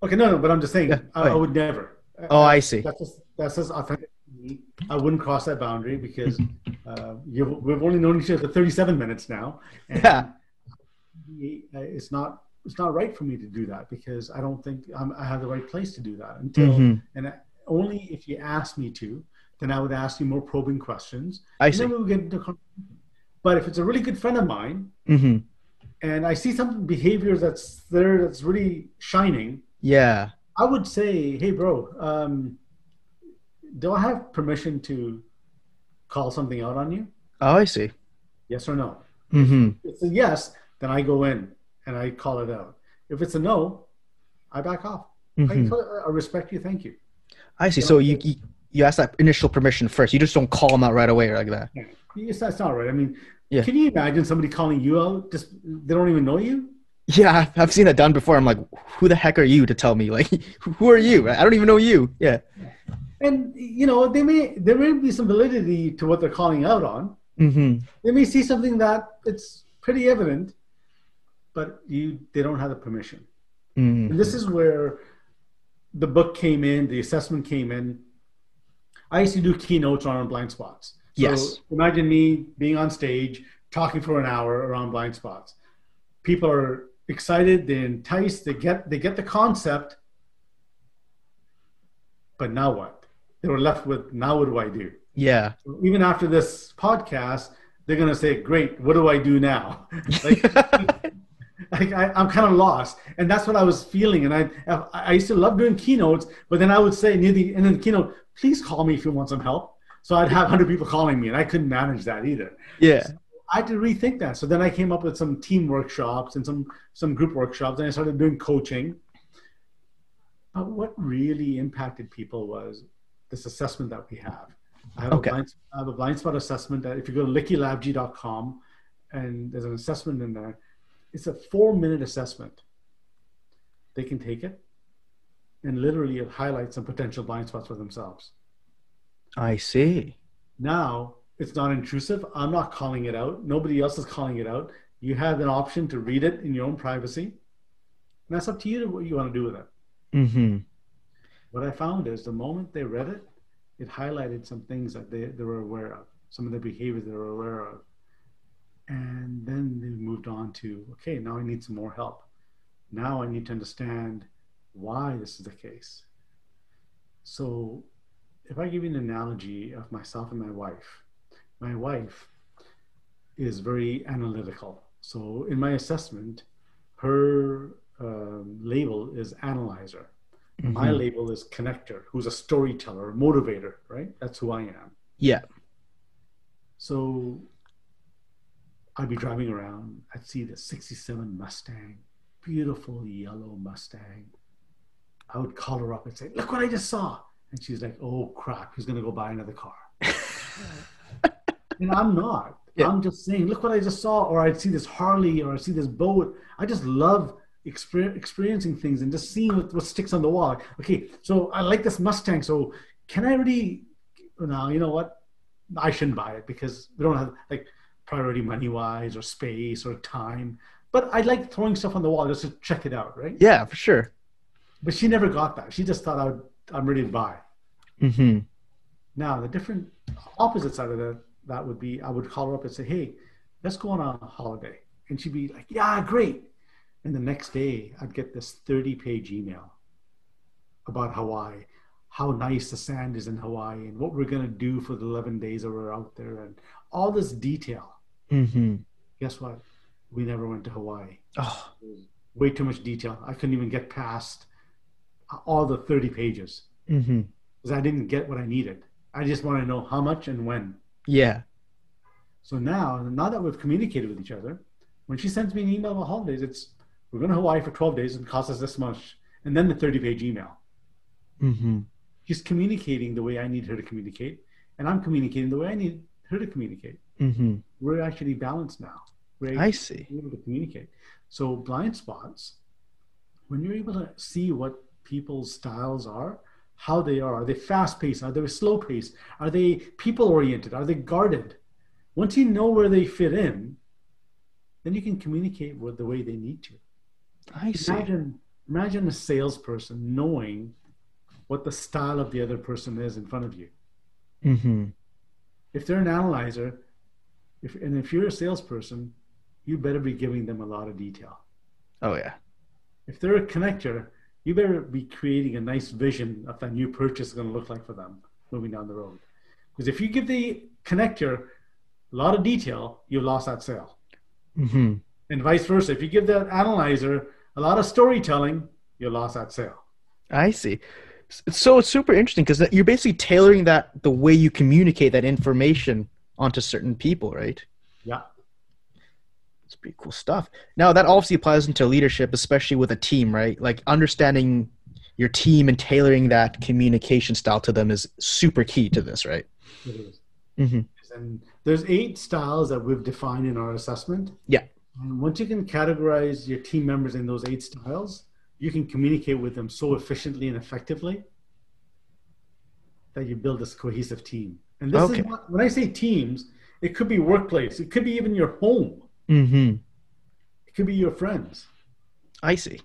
Okay, no, no, but I'm just saying, yeah. I, I would never. Oh, I, I see. That's just, that's just authentic. I wouldn't cross that boundary because uh, you've, we've only known each other for thirty-seven minutes now. And yeah. It's not it's not right for me to do that because I don't think I'm, I have the right place to do that. Until mm-hmm. and I, only if you ask me to, then I would ask you more probing questions. I see. Then we would get into but if it's a really good friend of mine, mm-hmm. and I see some behavior that's there that's really shining, yeah, I would say, hey, bro. Um, Do I have permission to call something out on you? Oh, I see. Yes or no? Mm-hmm. If it's a yes, then I go in and I call it out. If it's a no, I back off. Mm-hmm. I, I respect you. Thank you. I see. You know, so you, you you ask that initial permission first. You just don't call them out right away or like that. Yes, that's not right. I mean, yeah. Can you imagine somebody calling you out? Just they don't even know you. Yeah, I've seen that done before. I'm like, who the heck are you to tell me? Like, who are you? I don't even know you. Yeah. And, you know, they may, there may be some validity to what they're calling out on. Mm-hmm. They may see something that it's pretty evident, but you they don't have the permission. Mm-hmm. And this is where the book came in, the assessment came in. I used to do keynotes on blind spots. So yes. Imagine me being on stage, talking for an hour around blind spots. People are excited, they're enticed, they get, they get the concept, but now what? They were left with, now what do I do? Yeah. Even after this podcast, they're going to say, great, what do I do now? like, like I, I'm kind of lost. And that's what I was feeling. And I I used to love doing keynotes, but then I would say near the end of the keynote, please call me if you want some help. So I'd have one hundred people calling me and I couldn't manage that either. Yeah. So I had to rethink that. So then I came up with some team workshops and some, some group workshops and I started doing coaching. But what really impacted people was this assessment that we have. I have, okay. a blind, I have a blind spot assessment that if you go to licky labgy dot com and there's an assessment in there, it's a four minute assessment. They can take it and literally it highlights some potential blind spots for themselves. I see. Now it's not intrusive. I'm not calling it out. Nobody else is calling it out. You have an option to read it in your own privacy. And that's up to you to what you want to do with it. Mm-hmm. What I found is the moment they read it, it highlighted some things that they, they were aware of, some of the behaviors they were aware of. And then they moved on to, okay, now I need some more help. Now I need to understand why this is the case. So if I give you an analogy of myself and my wife, my wife is very analytical. So in my assessment, her uh, label is analyzer. Mm-hmm. My label is connector, who's a storyteller, a motivator, right? That's who I am. Yeah. So I'd be driving around. I'd see the sixty-seven Mustang, beautiful yellow Mustang. I would call her up and say, look what I just saw. And she's like, oh, crap, he's going to go buy another car. And I'm not. Yeah. I'm just saying, look what I just saw. Or I'd see this Harley or I'd see this boat. I just love experiencing things and just seeing what, what sticks on the wall. Okay, so I like this Mustang, so can I really, no, you know what? I shouldn't buy it because we don't have like priority money-wise or space or time. But I like throwing stuff on the wall just to check it out, right? Yeah, for sure. But she never got that. She just thought I would, I'm ready to buy. Mm-hmm. Now, the different opposite side of that, that would be I would call her up and say, hey, let's go on a holiday. And she'd be like, yeah, great. And the next day, I'd get this thirty-page email about Hawaii, how nice the sand is in Hawaii, and what we're going to do for the eleven days that we're out there, and all this detail. Mm-hmm. Guess what? We never went to Hawaii. Oh. Way too much detail. I couldn't even get past all the thirty pages because mm-hmm. I didn't get what I needed. I just want to know how much and when. Yeah. So now, now that we've communicated with each other, when she sends me an email about holidays, it's, we're going to Hawaii for twelve days and it costs us this much. And then the thirty-page email. Mm-hmm. She's communicating the way I need her to communicate. And I'm communicating the way I need her to communicate. Mm-hmm. We're actually balanced now. where I see. You're able to communicate. So blind spots, when you're able to see what people's styles are, how they are, are they fast-paced, are they slow-paced, are they people-oriented, are they guarded? Once you know where they fit in, then you can communicate with the way they need to. I see. Imagine, imagine a salesperson knowing what the style of the other person is in front of you. Mm-hmm. If they're an analyzer, if, and if you're a salesperson, you better be giving them a lot of detail. Oh, yeah. If they're a connector, you better be creating a nice vision of that new purchase is going to look like for them moving down the road. Because if you give the connector a lot of detail, you lost that sale. Mm-hmm. And vice versa. If you give that analyzer a lot of storytelling, you lost that sale. I see. So it's super interesting because you're basically tailoring that, the way you communicate that information onto certain people, right? Yeah. It's pretty cool stuff. Now that obviously applies into leadership, especially with a team, right? Like understanding your team and tailoring that communication style to them is super key to this, right? It is. Mm-hmm. And there's eight styles that we've defined in our assessment. Yeah. And once you can categorize your team members in those eight styles, you can communicate with them so efficiently and effectively that you build this cohesive team. And this okay. is not, when I say teams, it could be workplace. It could be even your home. Mm-hmm. It could be your friends. I see.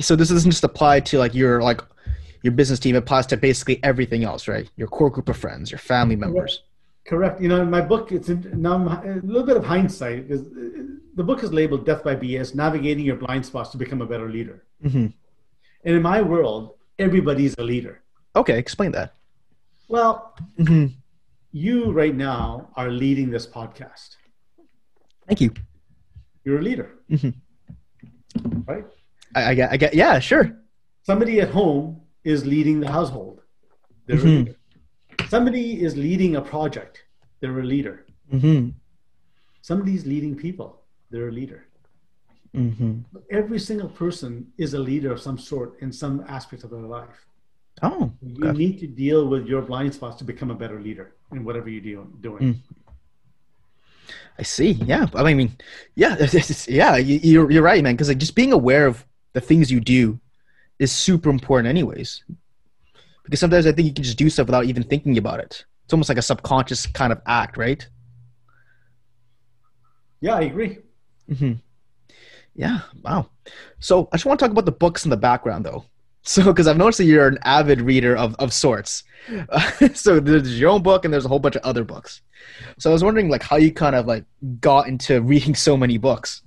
So this isn't just applied to like your, like your business team. It applies to basically everything else, right? Your core group of friends, your family members. Correct. You know, in my book, it's now I'm, a little bit of hindsight because the book is labeled Death by B S, Navigating Your Blind Spots to Become a Better Leader. Mm-hmm. And in my world, everybody's a leader. Okay. Explain that. Well, mm-hmm. you right now are leading this podcast. Thank you. You're a leader, mm-hmm. right? I, I get, I get, yeah, sure. Somebody at home is leading the household. They're mm-hmm. a leader. Somebody is leading a project. They're a leader. Mm-hmm. Somebody's leading people. They're a leader. Mm-hmm. Every single person is a leader of some sort in some aspect of their life. Oh, you gotcha. Need to deal with your blind spots to become a better leader in whatever you're deal, doing. Mm-hmm. I see. Yeah. I mean, yeah, yeah, you, you're, you're right, man. Because like just being aware of the things you do is super important anyways, because sometimes I think you can just do stuff without even thinking about it. It's almost like a subconscious kind of act, right? Yeah, I agree. Mm-hmm. Yeah. Wow. So I just want to talk about the books in the background though. So, because I've noticed that you're an avid reader of, of sorts. Uh, so there's your own book and there's a whole bunch of other books. So I was wondering like how you kind of like got into reading so many books.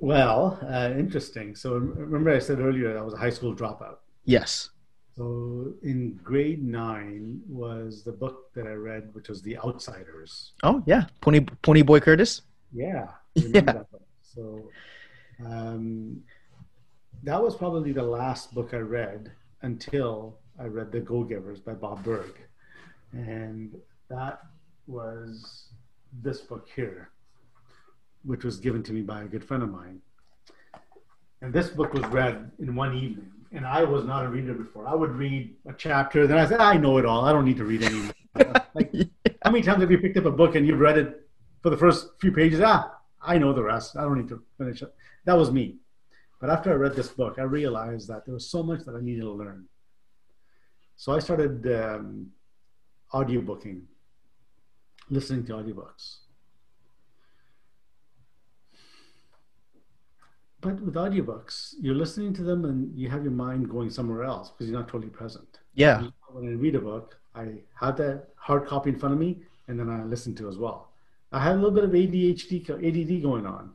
Well, uh, interesting. So remember I said earlier, I was a high school dropout. Yes. So in grade nine was the book that I read, which was The Outsiders. Oh yeah. Pony, Ponyboy Curtis. Yeah. I remember yeah. that book. So, um, that was probably the last book I read until I read The Go-Givers by Bob Burg. And that was this book here, which was given to me by a good friend of mine. And this book was read in one evening. And I was not a reader before. I would read a chapter, then I said, I know it all. I don't need to read anymore. Like, yeah. How many times have you picked up a book and you've read it for the first few pages? Ah, I know the rest. I don't need to finish it. That was me. But after I read this book, I realized that there was so much that I needed to learn. So I started um, audiobooking, listening to audiobooks. But with audiobooks, you're listening to them and you have your mind going somewhere else because you're not totally present. Yeah. When I read a book, I have that hard copy in front of me and then I listen to it as well. I have a little bit of A D H D, A D D going on.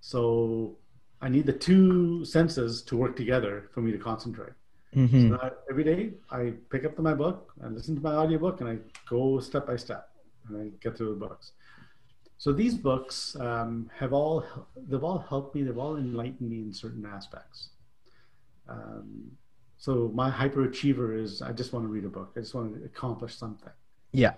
So I need the two senses to work together for me to concentrate. Mm-hmm. So I, every day I pick up my book, I listen to my audiobook, and I go step by step and I get through the books. So these books um, have all, they've all helped me. They've all enlightened me in certain aspects. Um, so my hyperachiever is, I just want to read a book. I just want to accomplish something. Yeah.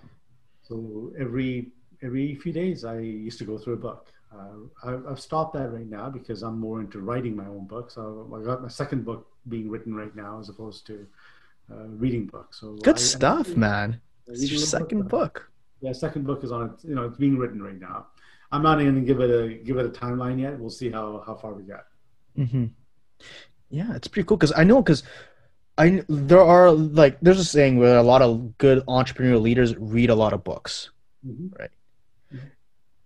So every, every few days I used to go through a book. Uh, I've stopped that right now because I'm more into writing my own books. So I got my second book being written right now as opposed to uh, reading books. So good I, stuff, I, man. It's your second book. book. Yeah, second book is on it. You know, it's being written right now. I'm not even going to give it a give it a timeline yet. We'll see how how far we get. Mm-hmm. Yeah, it's pretty cool because I know because I there are like there's a saying where a lot of good entrepreneurial leaders read a lot of books, mm-hmm. right? Mm-hmm.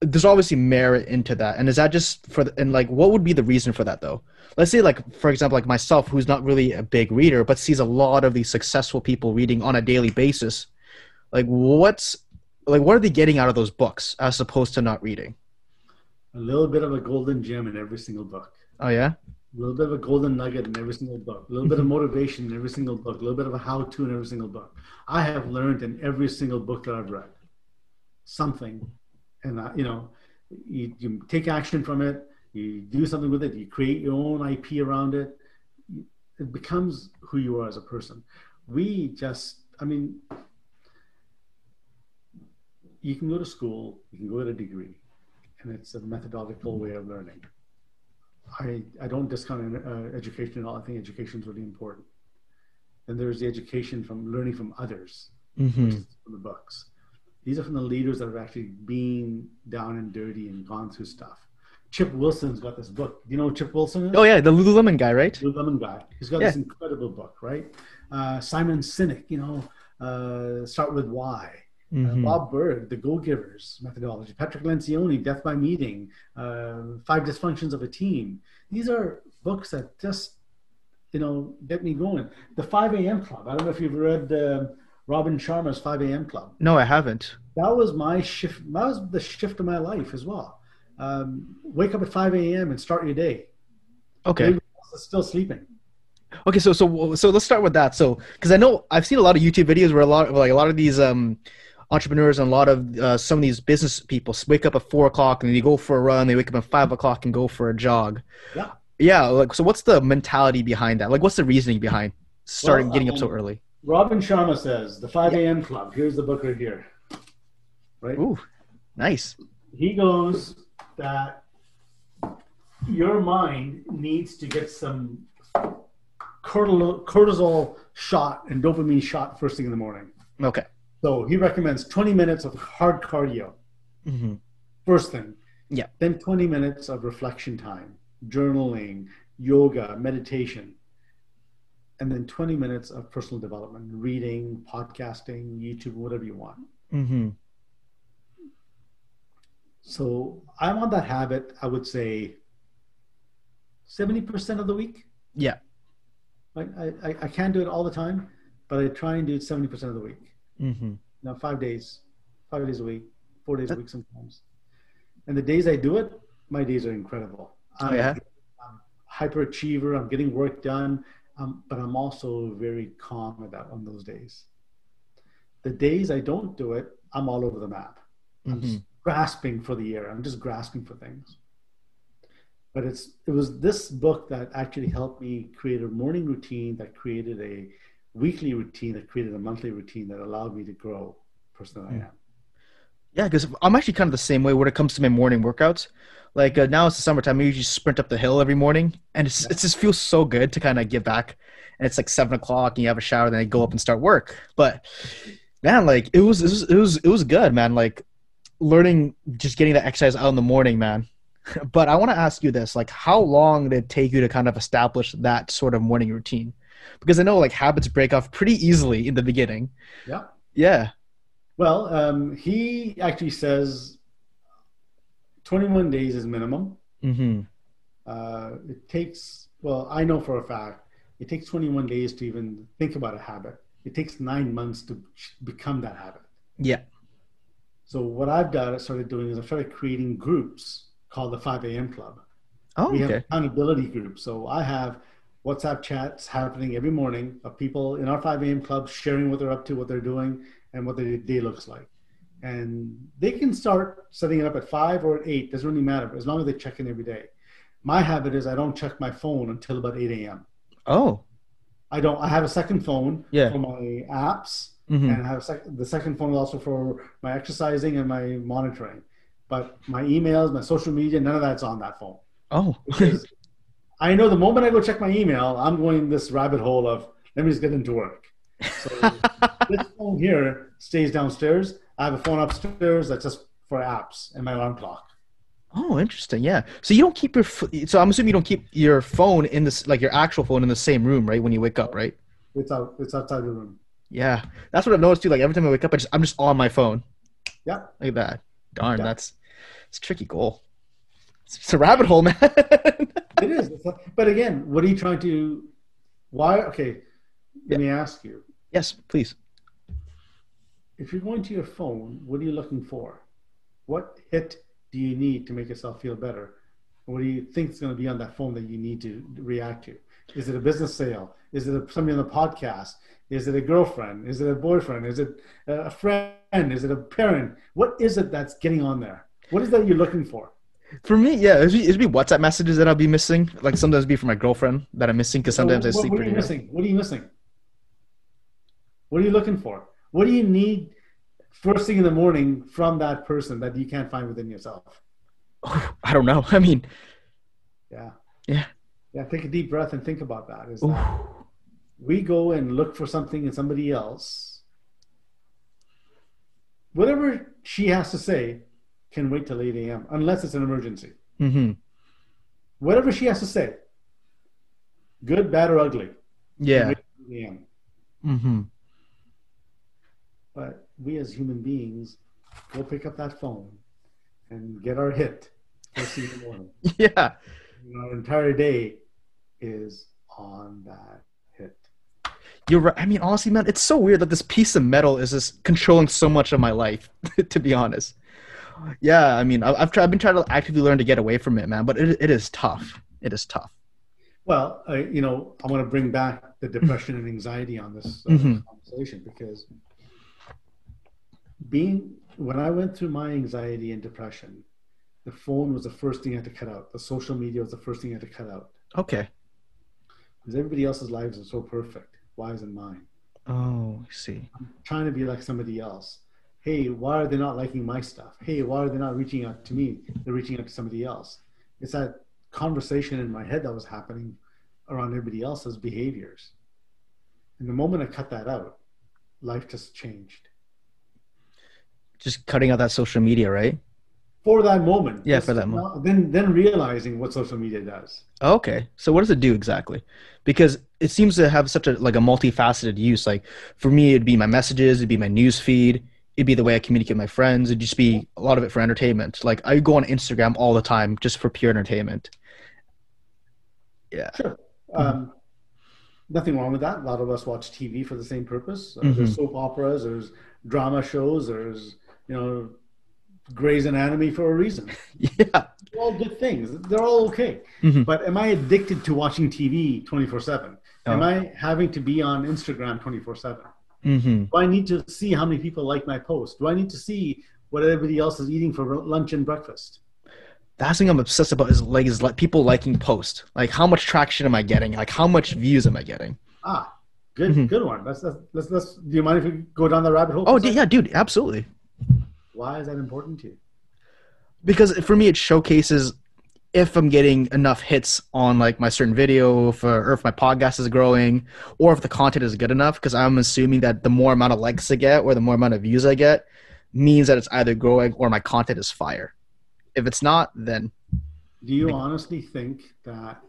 There's obviously merit into that, and is that just for the, and like what would be the reason for that though? Let's say like for example like myself who's not really a big reader but sees a lot of these successful people reading on a daily basis. Like what's like what are they getting out of those books as opposed to not reading? A little bit of a golden gem in every single book. Oh yeah. A little bit of a golden nugget in every single book, a little bit of motivation in every single book, a little bit of a how-to in every single book. I have learned in every single book that I've read something. And, uh, you know, you, you take action from it, you do something with it, you create your own I P around it. It becomes who you are as a person. We just, I mean, you can go to school, you can go get a degree, and it's a methodological way of learning. I, I don't discount uh, education at all. I think education is really important. And there's the education from learning from others, mm-hmm. which is from the books. These are from the leaders that have actually been down and dirty and gone through stuff. Chip Wilson's got this book. Do you know who Chip Wilson is? Oh, yeah, the Lululemon guy, right? Lululemon guy. He's got yeah. this incredible book, right? Uh, Simon Sinek, you know, uh, Start With Why. Mm-hmm. Uh, Bob Burg, The Go-Givers methodology. Patrick Lencioni, Death by Meeting. Uh, Five Dysfunctions of a Team. These are books that just, you know, get me going. The five A M Club. I don't know if you've read uh, Robin Sharma's five A M Club. No, I haven't. That was my shift. That was the shift of my life as well. Um, wake up at five A M and start your day. Okay. Everybody else is still sleeping. Okay, so so so let's start with that. So, because I know I've seen a lot of YouTube videos where a lot like a lot of these. Um, entrepreneurs and a lot of uh, some of these business people wake up at four o'clock and they go for a run. They wake up at five o'clock and go for a jog. Yeah. Yeah. Like, so what's the mentality behind that? Like, what's the reasoning behind starting well, getting um, up so early? Robin Sharma says the five A M Club. Here's the book right here. Right. Ooh, nice. He goes that your mind needs to get some cortisol shot and dopamine shot first thing in the morning. Okay. So he recommends twenty minutes of hard cardio, mm-hmm. first thing. Yeah. Then twenty minutes of reflection time, journaling, yoga, meditation, and then twenty minutes of personal development, reading, podcasting, YouTube, whatever you want. Mm-hmm. So I'm on that habit, I would say seventy percent of the week. Yeah. Like I, I, I can't do it all the time, but I try and do it seventy percent of the week. Mm-hmm. Now five days, five days a week, four days a week sometimes, and the days I do it, my days are incredible. I'm, oh, yeah. I'm hyperachiever. I'm getting work done, um, but I'm also very calm about on those days. The days I don't do it, I'm all over the map. Mm-hmm. I'm just grasping for the air. I'm just grasping for things. But it's it was this book that actually helped me create a morning routine that created a weekly routine that created a monthly routine that allowed me to grow the person that I am. Yeah, because I'm actually kind of the same way when it comes to my morning workouts. Like uh, now it's the summertime, I usually sprint up the hill every morning and it's, yeah. it just feels so good to kind of give back. And it's like seven o'clock and you have a shower, then I go up and start work. But man, like it was, it was, it was, it was good, man. Like learning, just getting that exercise out in the morning, man. But I want to ask you this, like how long did it take you to kind of establish that sort of morning routine? Because I know like habits break off pretty easily in the beginning. Yeah. Yeah. Well, um, he actually says twenty-one days is minimum. Mm-hmm. Uh, it takes, well, I know for a fact, it takes twenty-one days to even think about a habit. It takes nine months to become that habit. Yeah. So what I've done, I started doing is I started creating groups called the five A M Club. Oh, we okay. have accountability groups. So I have WhatsApp chats happening every morning of people in our five A M club sharing what they're up to, what they're doing, and what their day looks like. And they can start setting it up at five or at eight. Doesn't really matter, as long as they check in every day. My habit is I don't check my phone until about eight A M Oh. I don't. I have a second phone yeah. for my apps, mm-hmm. and I have a sec- the second phone also for my exercising and my monitoring. But my emails, my social media, none of that's on that phone. Oh. I know the moment I go check my email, I'm going this rabbit hole of, let me just get into work. So this phone here stays downstairs. I have a phone upstairs that's just for apps and my alarm clock. Oh, interesting. Yeah. So you don't keep your, so I'm assuming you don't keep your phone in this, like your actual phone in the same room, right? When you wake up, right? It's out, it's outside the room. Yeah. That's what I've noticed too. Like every time I wake up, I just, I'm just on my phone. Yeah. Look at that. Darn. Yeah. That's, it's a tricky goal. It's, it's a rabbit hole, man. It is. But again, what are you trying to, why? Okay. Let yeah. me ask you. Yes, please. If you're going to your phone, what are you looking for? What hit do you need to make yourself feel better? What do you think is going to be on that phone that you need to react to? Is it a business sale? Is it a, somebody on the podcast? Is it a girlfriend? Is it a boyfriend? Is it a friend? Is it a parent? What is it that's getting on there? What is that you're looking for? For me, yeah, it'd be, it'd be WhatsApp messages that I'll be missing. Like sometimes it'd be from my girlfriend that I'm missing because sometimes so what, I sleep. What are you missing? Early. What are you missing? What are you looking for? What do you need first thing in the morning from that person that you can't find within yourself? Oh, I don't know. I mean, yeah. Yeah. Yeah. Take a deep breath and think about that. Is that we go and look for something in somebody else. Whatever she has to say can wait till eight A M unless it's an emergency. Mm-hmm. Whatever she has to say, good, bad, or ugly. Yeah. eight A M Mm-hmm. But we as human beings go pick up that phone and get our hit first thing in the morning. Yeah. And our entire day is on that hit. You're right. I mean, honestly, man, it's so weird that this piece of metal is just controlling so much of my life, to be honest. Yeah. I mean, I've, tried, I've been trying to actively learn to get away from it, man, but it, it is tough. It is tough. Well, I, you know, I want to bring back the depression and anxiety on this uh, mm-hmm. conversation because being, when I went through my anxiety and depression, the phone was the first thing I had to cut out. The social media was the first thing I had to cut out. Okay. Because everybody else's lives are so perfect. Why isn't mine? Oh, I see. I'm trying to be like somebody else. Hey, why are they not liking my stuff? Hey, why are they not reaching out to me? They're reaching out to somebody else. It's that conversation in my head that was happening around everybody else's behaviors. And the moment I cut that out, life just changed. Just cutting out that social media, right? For that moment. Yeah, for that moment. Then then realizing what social media does. Okay. So what does it do exactly? Because it seems to have such a, like a multifaceted use. Like for me, it'd be my messages, it'd be my news feed. It'd be the way I communicate with my friends. It'd just be a lot of it for entertainment. Like I go on Instagram all the time just for pure entertainment. Yeah. Sure. Um, mm-hmm. Nothing wrong with that. A lot of us watch T V for the same purpose. Uh, mm-hmm. There's soap operas, there's drama shows, there's, you know, Gray's Anatomy for a reason. Yeah. They're all good things. They're all okay. Mm-hmm. But am I addicted to watching T V twenty-four seven? Oh. Am I having to be on Instagram twenty-four seven? Mm-hmm. Do I need to see how many people like my post? Do I need to see what everybody else is eating for lunch and breakfast? That's thing I'm obsessed about is like, is like people liking posts. Like how much traction am I getting? Like how much views am I getting? Ah, good, mm-hmm. good one. Let's, let's, let's, let's, do you mind if we go down the rabbit hole? Oh, d- yeah, dude, absolutely. Why is that important to you? Because for me, it showcases if I'm getting enough hits on like my certain video for, or if my podcast is growing or if the content is good enough. Cause I'm assuming that the more amount of likes I get or the more amount of views I get means that it's either growing or my content is fire. If it's not, then... Do you honestly think that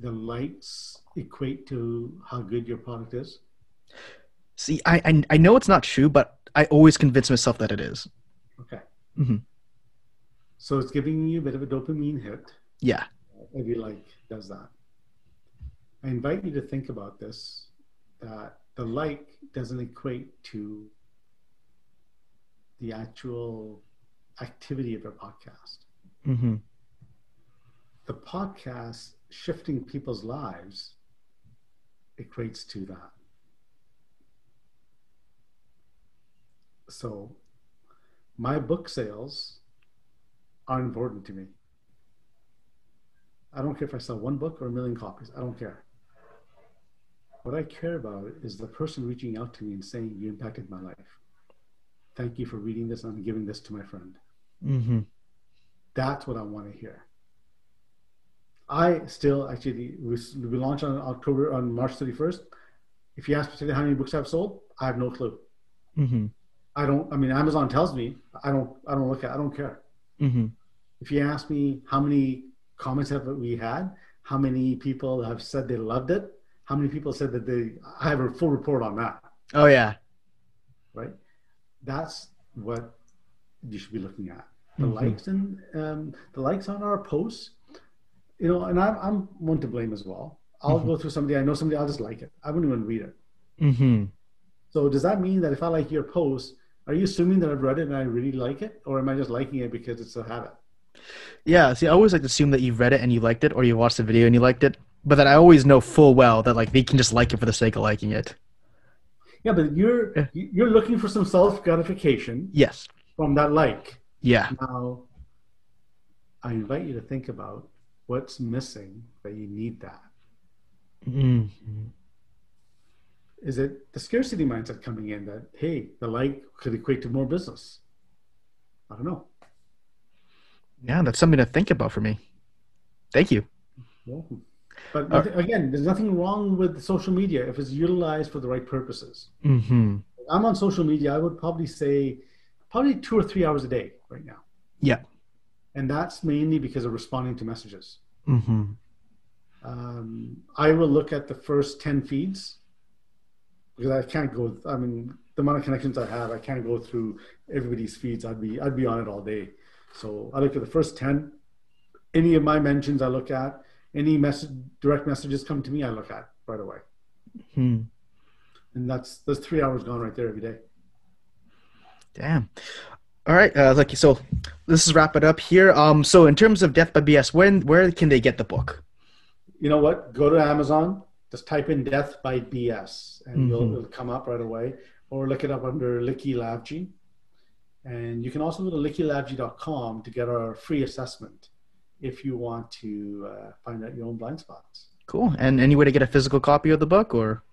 the likes equate to how good your product is? See, I I, I know it's not true, but I always convince myself that it is. Okay. Mm-hmm. So it's giving you a bit of a dopamine hit. Yeah. Every like does that. I invite you to think about this, that the like doesn't equate to the actual activity of your podcast. Mm-hmm. The podcast shifting people's lives equates to that. So my book sales are important to me. I don't care if I sell one book or a million copies. I don't care. What I care about is the person reaching out to me and saying, you impacted my life. Thank you for reading this. I'm giving this to my friend. Mm-hmm. That's what I want to hear. I still actually, we, we launched on October, on March thirty-first. If you ask me today how many books I've sold, I have no clue. Mm-hmm. I don't, I mean, Amazon tells me, I don't, I don't look at, I don't care. Mm-hmm. If you ask me how many comments have we had, how many people have said they loved it, how many people said that they, I have a full report on that. Oh yeah. Right? That's what you should be looking at. The mm-hmm. likes and um, the likes on our posts, you know, and I'm, I'm one to blame as well. I'll mm-hmm. go through somebody, I know somebody, I'll just like it. I wouldn't even read it. Mm-hmm. So does that mean that if I like your post, are you assuming that I've read it and I really like it? Or am I just liking it because it's a habit? Yeah. See, I always like to assume that you've read it and you liked it, or you watched the video and you liked it. But then I always know full well that like they can just like it for the sake of liking it. Yeah, but you're yeah. you're looking for some self gratification. Yes. From that like. Yeah. Now, I invite you to think about what's missing that you need that. Mm-hmm. Is it the scarcity mindset coming in that, hey, the like could equate to more business? I don't know. Yeah, that's something to think about for me. Thank you. Yeah. But nothing, right. again, there's nothing wrong with social media if it's utilized for the right purposes. Mm-hmm. I'm on social media, I would probably say probably two or three hours a day right now. Yeah. And that's mainly because of responding to messages. Mm-hmm. Um, I will look at the first ten feeds because I can't go, I mean, the amount of connections I have, I can't go through everybody's feeds. I'd be, I'd be on it all day. So I look at the first ten, any of my mentions I look at, any message, direct messages come to me, I look at right away. Hmm. And that's, that's three hours gone right there every day. Damn. All right. Uh, Licky, so let's wrap it up here. Um, so in terms of Death by B S, when, where can they get the book? You know what? Go to Amazon, just type in Death by B S and mm-hmm. you'll, it'll come up right away, or look it up under Licky Labgy. And you can also go to licky labgy dot com to get our free assessment if you want to uh, find out your own blind spots. Cool. And any way to get a physical copy of the book, or?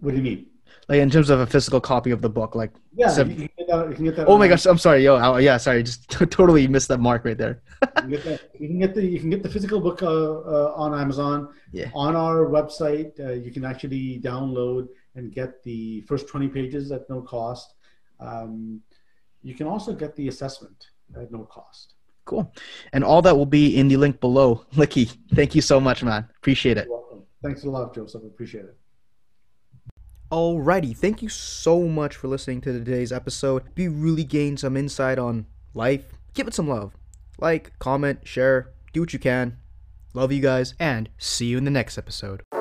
What do you mean? Like in terms of a physical copy of the book, like. Yeah, seven... you, can get that, you can get that. Oh my gosh, I'm sorry. Yo, I, yeah, sorry. Just t- totally missed that mark right there. you, can get that, you, can get the, you can get the physical book uh, uh, on Amazon. Yeah. On our website, uh, you can actually download and get the first twenty pages at no cost. Um, you can also get the assessment at no cost. Cool. And all that will be in the link below. Licky, thank you so much, man. Appreciate it. You're welcome. Thanks a lot, Joseph. Appreciate it. Alrighty. Thank you so much for listening to today's episode. If you really gained some insight on life, give it some love. Like, comment, share, do what you can. Love you guys, and see you in the next episode.